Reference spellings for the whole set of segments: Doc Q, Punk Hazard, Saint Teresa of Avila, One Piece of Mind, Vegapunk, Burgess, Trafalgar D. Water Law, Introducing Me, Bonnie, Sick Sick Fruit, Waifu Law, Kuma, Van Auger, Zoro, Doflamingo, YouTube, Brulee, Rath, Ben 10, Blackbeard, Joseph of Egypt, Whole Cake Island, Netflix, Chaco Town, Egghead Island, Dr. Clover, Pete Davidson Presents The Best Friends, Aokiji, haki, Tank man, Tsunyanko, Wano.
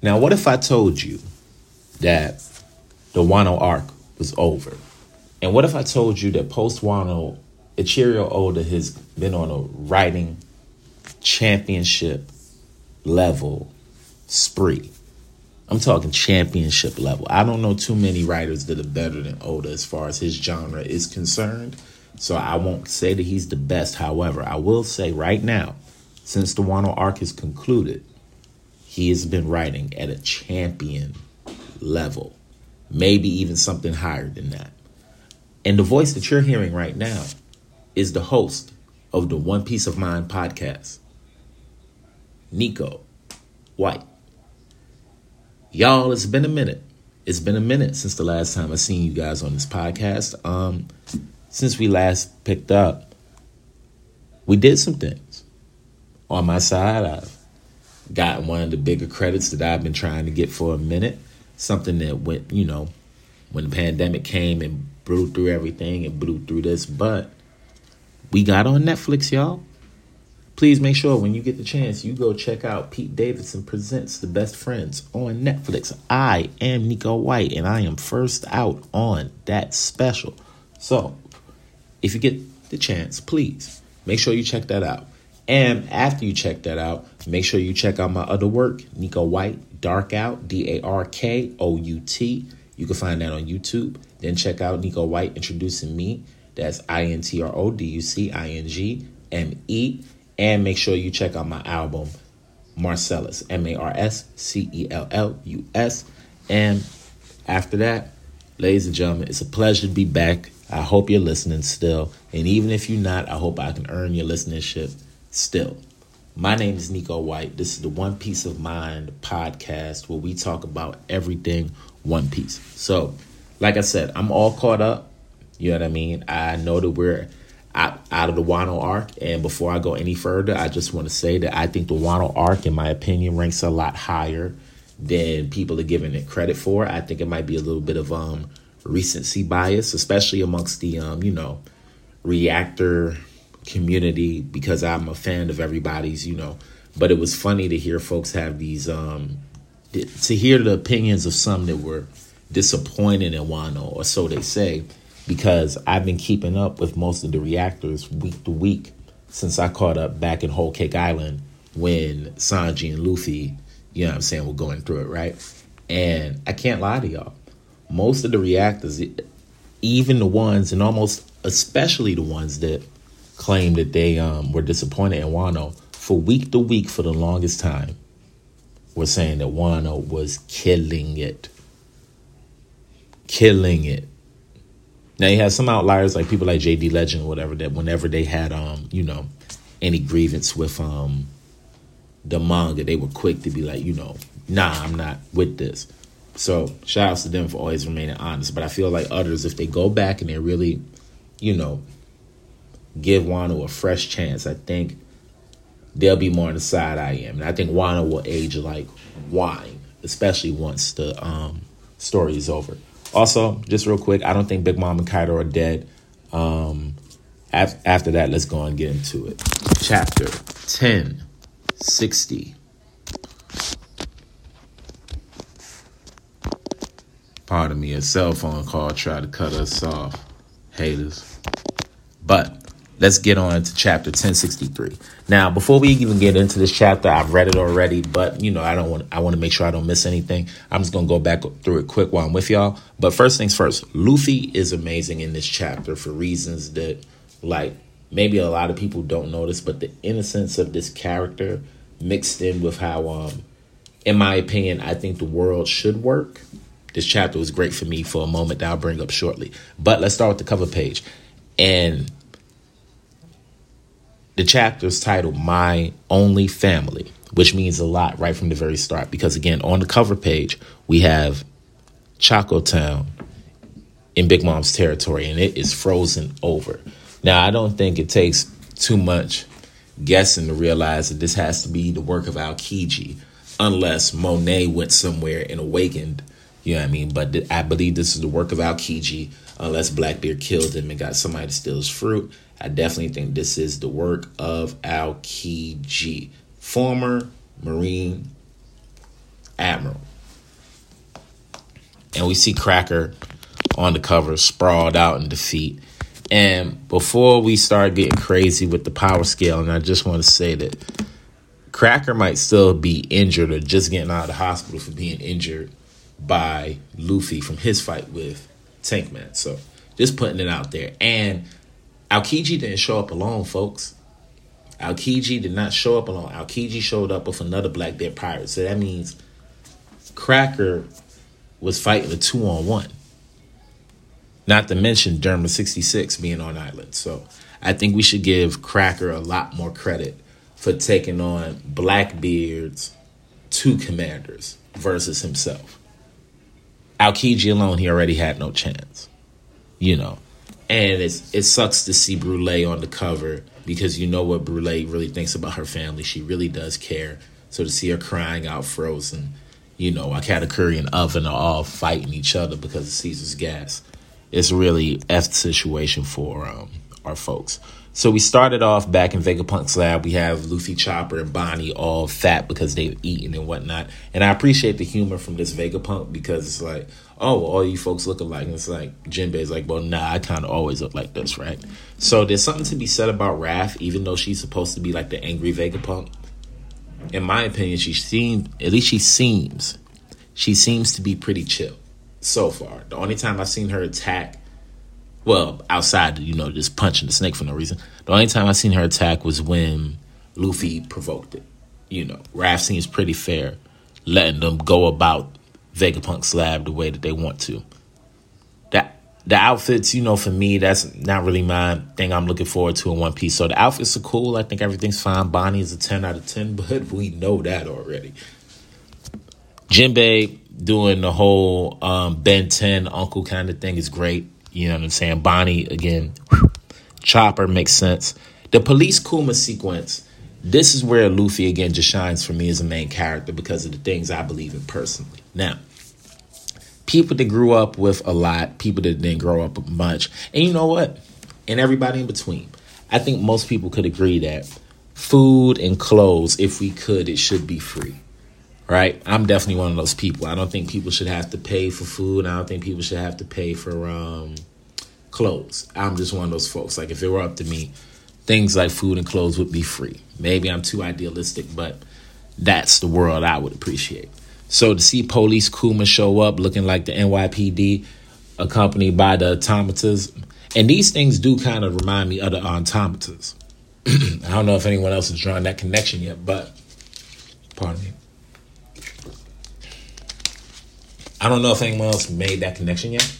Now, what if I told you that the Wano arc was over? And what if I told you that post-Wano, Eiichiro Oda has been on a writing championship level spree? I'm talking championship level. I don't know too many writers that are better than Oda as far as his genre is concerned. So I won't say that he's the best. However, I will say right now, since the Wano arc is concluded, he has been writing at a champion level, maybe even something higher than that. And the voice that you're hearing right now is the host of the One Piece of Mind podcast, Nico White. Y'all, it's been a minute. It's been a minute since the last time I seen you guys on this podcast. Since we last picked up, we did some things. On my side, I've gotten one of the bigger credits that I've been trying to get for a minute. Something that went, you know, when the pandemic came and blew through everything and blew through this. But we got on Netflix, y'all. Please make sure when you get the chance, you go check out Pete Davidson Presents The Best Friends on Netflix. I am Nico White, and I am first out on that special. So if you get the chance, please make sure you check that out. And after you check that out, make sure you check out my other work, Nico White, Dark Out, Darkout. You can find that on YouTube. Then check out Nico White, Introducing Me. That's INTRODUCINGME. And make sure you check out my album, Marcellus, MARSCELLUS. And after that, ladies and gentlemen, it's a pleasure to be back. I hope you're listening still. And even if you're not, I hope I can earn your listenership. Still, my name is Nico White. This is the One Piece of Mind podcast where we talk about everything One Piece. So, like I said, I'm all caught up. You know what I mean? I know that we're out of the Wano arc. And before I go any further, I just want to say that I think the Wano arc, in my opinion, ranks a lot higher than people are giving it credit for. I think it might be a little bit of recency bias, especially amongst the, reactor community, because I'm a fan of everybody's, but it was funny to hear folks have these to hear the opinions of some that were disappointed in Wano, or so they say, because I've been keeping up with most of the reactors week to week since I caught up back in Whole Cake Island when Sanji and Luffy, were going through it, right? And I can't lie to y'all, most of the reactors, even the ones, and almost especially the ones that claim that they were disappointed in Wano, for week to week for the longest time, were saying that Wano was killing it. Now you have some outliers, like people like JD Legend or whatever, that whenever they had any grievance with the manga, they were quick to be like, nah, I'm not with this. So shout outs to them for always remaining honest. But I feel like others, if they go back and they really give Wano a fresh chance, I think they'll be more on the side I am. And I think Wano will age like wine, especially once the story is over. Also, just real quick, I don't think Big Mom and Kaido are dead. After that, let's go and get into it. Chapter 1060. Pardon me, a cell phone call tried to cut us off. Haters. But let's get on to chapter 1063. Now, before we even get into this chapter, I've read it already, but I want to make sure I don't miss anything. I'm just gonna go back through it quick while I'm with y'all. But first things first, Luffy is amazing in this chapter for reasons that, like, maybe a lot of people don't notice, but the innocence of this character mixed in with how, in my opinion, I think the world should work. This chapter was great for me for a moment that I'll bring up shortly. But let's start with the cover page. And the chapter is titled My Only Family, which means a lot right from the very start. Because, again, on the cover page, we have Chaco Town in Big Mom's territory, and it is frozen over. Now, I don't think it takes too much guessing to realize that this has to be the work of Aokiji, unless Monet went somewhere and awakened You know what I mean? But I believe this is the work of Aokiji, unless Blackbeard killed him and got somebody to steal his fruit. I definitely think this is the work of Aokiji, former Marine Admiral. And we see Cracker on the cover, sprawled out in defeat. And before we start getting crazy with the power scale, and I just want to say that Cracker might still be injured or just getting out of the hospital for being injured by Luffy from his fight with Tank Man. So just putting it out there. And Aokiji didn't show up alone, folks. Aokiji did not show up alone. Aokiji showed up with another Blackbeard pirate. So that means Cracker was fighting a 2-on-1. Not to mention Derma 66 being on island. So I think we should give Cracker a lot more credit for taking on Blackbeard's two commanders versus himself. Aokiji alone, he already had no chance, you know. And it sucks to see Brulee on the cover because you know what Brulee really thinks about her family. She really does care. So to see her crying out frozen, you know, like Katakuri and Oven are all fighting each other because of Caesar's gas. It's really F situation for our folks. So we started off back in Vegapunk's lab. We have Luffy, Chopper, and Bonnie all fat because they've eaten and whatnot. And I appreciate the humor from this Vegapunk because it's like, oh, all you folks look alike. And it's like, Jinbei's like, well, nah, I kind of always look like this, right? So there's something to be said about Rath, even though she's supposed to be like the angry Vegapunk. In my opinion, she seems to be pretty chill. So far, the only time I've seen her attack, well, outside, you know, just punching the snake for no reason. The only time I've seen her attack was when Luffy provoked it. You know, Raph seems pretty fair, letting them go about Vegapunk's lab the way that they want to. The outfits, you know, for me, that's not really my thing I'm looking forward to in One Piece. So the outfits are cool. I think everything's fine. Bonnie is a 10 out of 10, but we know that already. Jinbei doing the whole Ben 10 uncle kind of thing is great. You know what I'm saying? Bonnie, again, whew. Chopper makes sense. The Police Kuma sequence, this is where Luffy, again, just shines for me as a main character because of the things I believe in personally. Now, people that grew up with a lot, people that didn't grow up with much, and you know what? And everybody in between. I think most people could agree that food and clothes, if we could, it should be free. Right? I'm definitely one of those people. I don't think people should have to pay for food. I don't think people should have to pay for clothes. I'm just one of those folks. Like, if it were up to me, things like food and clothes would be free. Maybe I'm too idealistic, but that's the world I would appreciate. So to see Police Kuma show up looking like the NYPD, accompanied by the automatas. And these things do kind of remind me of the automatas. I don't know if anyone else has drawn that connection yet, but pardon me. I don't know if anyone else made that connection yet,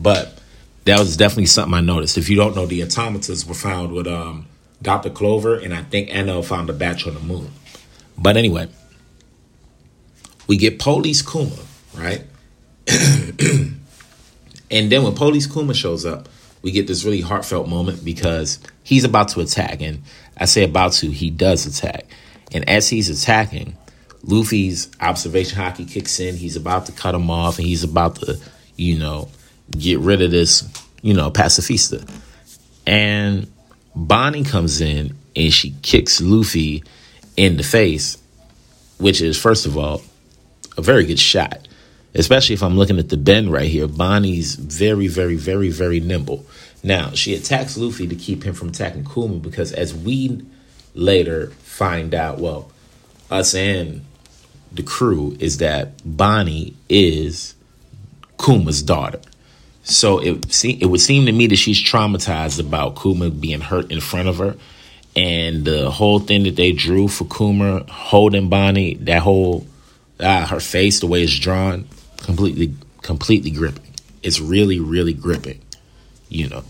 but that was definitely something I noticed. If you don't know, the automatons were found with Dr. Clover, and I think Anna found a batch on the moon. But anyway, we get Police Kuma, right? And then when Police Kuma shows up, we get this really heartfelt moment because he's about to attack. And I say about to, he does attack. And as he's attacking, Luffy's observation hockey kicks in. He's about to cut him off, and he's about to, you know, get rid of this, you know, pacifista. And Bonnie comes in, and she kicks Luffy in the face, which is, first of all, a very good shot. Especially if I'm looking at the bend right here. Bonnie's very, very, very, very nimble. Now, she attacks Luffy to keep him from attacking Kuma because as we later find out, well, us and the crew, is that Bonnie is Kuma's daughter. So it would seem to me that she's traumatized about Kuma being hurt in front of her. And the whole thing that they drew for Kuma holding Bonnie, that whole, her face, the way it's drawn, completely gripping. It's really, really gripping. You know,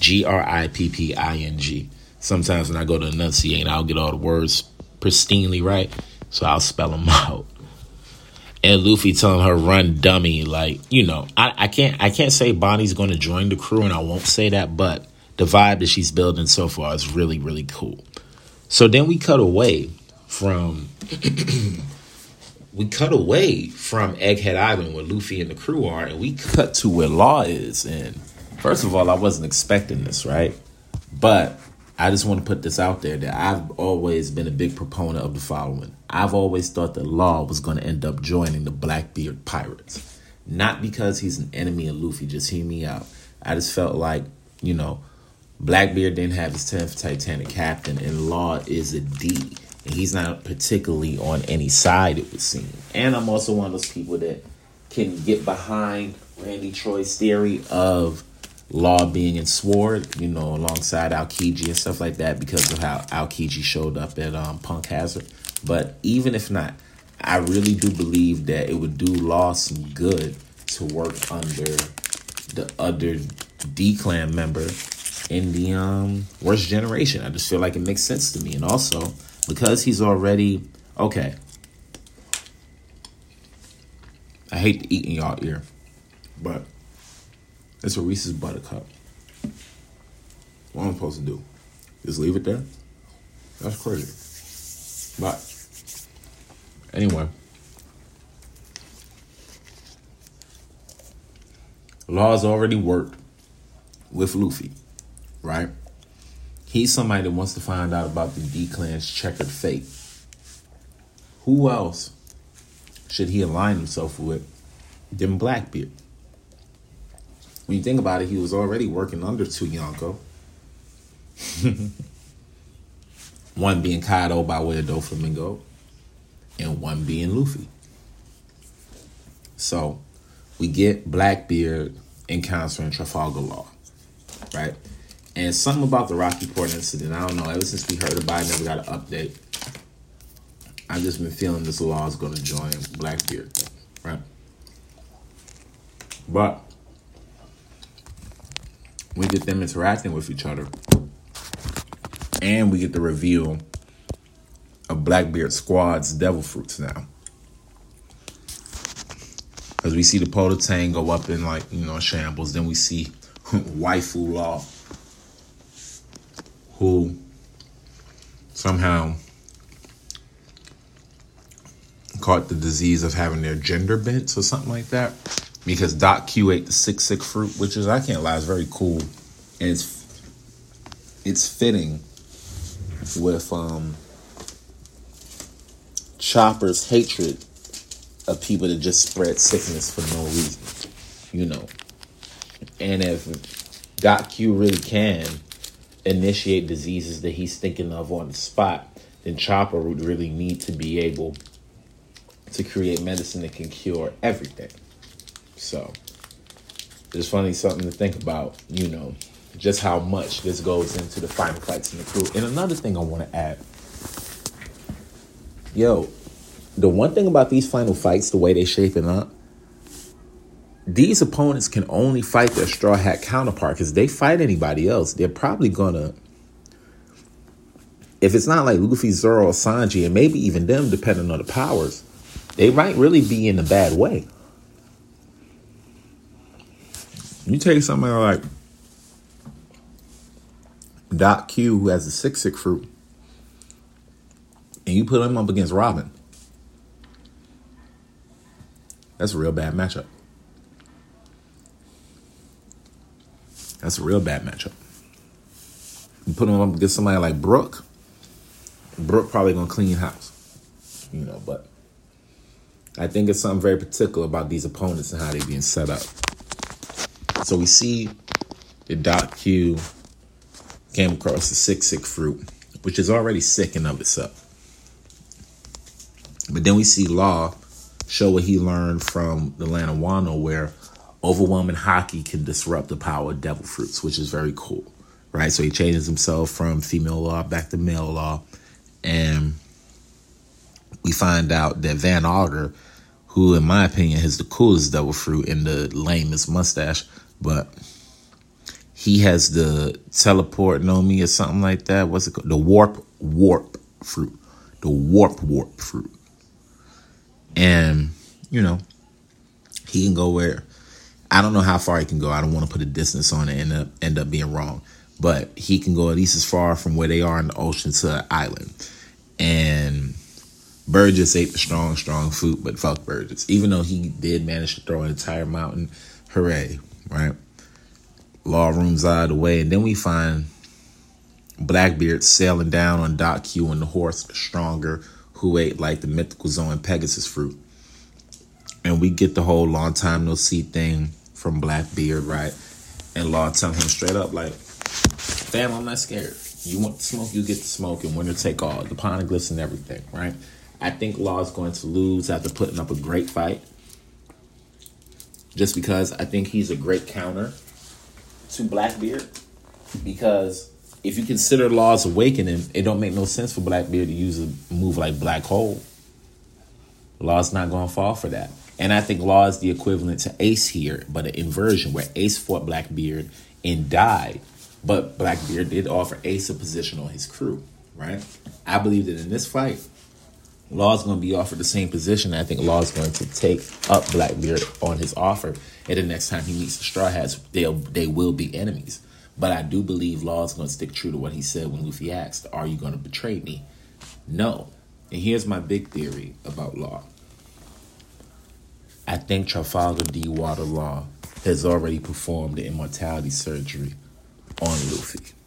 Gripping. Sometimes when I go to enunciate, I'll get all the words pristinely right. So I'll spell them out. And Luffy telling her, run, dummy. Like, you know, I can't say Bonnie's going to join the crew, and I won't say that, but the vibe that she's building so far is really, really cool. So then we cut away from we cut away from Egghead Island where Luffy and the crew are, and we cut to where Law is. And first of all, I wasn't expecting this, right? But I just want to put this out there that I've always been a big proponent of the following. I've always thought that Law was going to end up joining the Blackbeard Pirates. Not because he's an enemy of Luffy, just hear me out. I just felt like, you know, Blackbeard didn't have his 10th Titanic captain, and Law is a D. And he's not particularly on any side, it would seem. And I'm also one of those people that can get behind Randy Troy's theory of Law being in Sword, you know, alongside Aokiji and stuff like that, because of how Aokiji showed up at Punk Hazard. But even if not, I really do believe that it would do Law some good to work under the other D-Clan member in the Worst Generation. I just feel like it makes sense to me. And also, because he's already... Okay. I hate to eat in y'all ear, but it's a Reese's Buttercup. What am I supposed to do? Just leave it there? That's crazy. But anyway, Law's already worked with Luffy, right? He's somebody that wants to find out about the D-Clan's checkered fate. Who else should he align himself with than Blackbeard? When you think about it, he was already working under Tsunyanko. One being Kaido by way of Doflamingo, and one being Luffy. So we get Blackbeard encountering Trafalgar Law, right? And something about the Rocky Port incident, I don't know, ever since we heard about it, never got an update. I've just been feeling this Law is going to join Blackbeard, right? But we get them interacting with each other, and we get the reveal of Blackbeard Squad's devil fruits now, because we see the Potatang go up in, like, you know, shambles. Then we see Waifu Law, who somehow caught the disease of having their gender bent or something like that, because Doc Q ate the Sick Sick Fruit, which is, I can't lie, it's very cool. And it's fitting with Chopper's hatred of people that just spread sickness for no reason, you know. And if Doc Q really can initiate diseases that he's thinking of on the spot, then Chopper would really need to be able to create medicine that can cure everything. So it's funny, something to think about, you know, just how much this goes into the final fights in the crew. And another thing I want to add, yo, the one thing about these final fights, the way they're shaping up, these opponents can only fight their Straw Hat counterpart, because they fight anybody else, they're probably going to, if it's not like Luffy, Zoro, or Sanji, and maybe even them, depending on the powers, they might really be in a bad way. You take somebody like Doc Q, who has the Sick Sick Fruit, and you put him up against Robin. That's a real bad matchup. You put him up against somebody like Brook. Brook probably going to clean house. You know, but I think it's something very particular about these opponents and how they're being set up. So we see that Doc Q came across the Sick Sick Fruit, which is already sick in of itself. But then we see Law show what he learned from the land of Wano, where overwhelming haki can disrupt the power of devil fruits, which is very cool, right? So he changes himself from female Law back to male Law. And we find out that Van Auger, who in my opinion is the coolest devil fruit and the lamest mustache, but he has the teleport nomi or something like that. What's it called? The Warp Fruit. The Warp Fruit. And, you know, he can go where... I don't know how far he can go. I don't want to put a distance on it and end up being wrong. But he can go at least as far from where they are in the ocean to an island. And Burgess ate the strong fruit, but fuck Burgess. Even though he did manage to throw an entire mountain, hooray, right? Law Room's out of the way. And then we find Blackbeard sailing down on Doc Q and the horse Stronger, who ate like the mythical zone Pegasus fruit. And we get the whole long time no see thing from Blackbeard, right? And Law telling him straight up, like, fam, I'm not scared. You want to smoke, you get to smoke, and winner take all. The poneglyphs and everything, right? I think Law's going to lose after putting up a great fight. Just because I think he's a great counter to Blackbeard. Because if you consider Law's awakening, it don't make no sense for Blackbeard to use a move like Black Hole. Law's not going to fall for that. And I think Law is the equivalent to Ace here, but an inversion where Ace fought Blackbeard and died. But Blackbeard did offer Ace a position on his crew, right? I believe that in this fight, Law's going to be offered the same position. I think Law's going to take up Blackbeard on his offer. And the next time he meets the Straw Hats, they will be enemies. But I do believe Law's going to stick true to what he said when Luffy asked, are you going to betray me? No. And here's my big theory about Law. I think Trafalgar D. Water Law has already performed the immortality surgery on Luffy.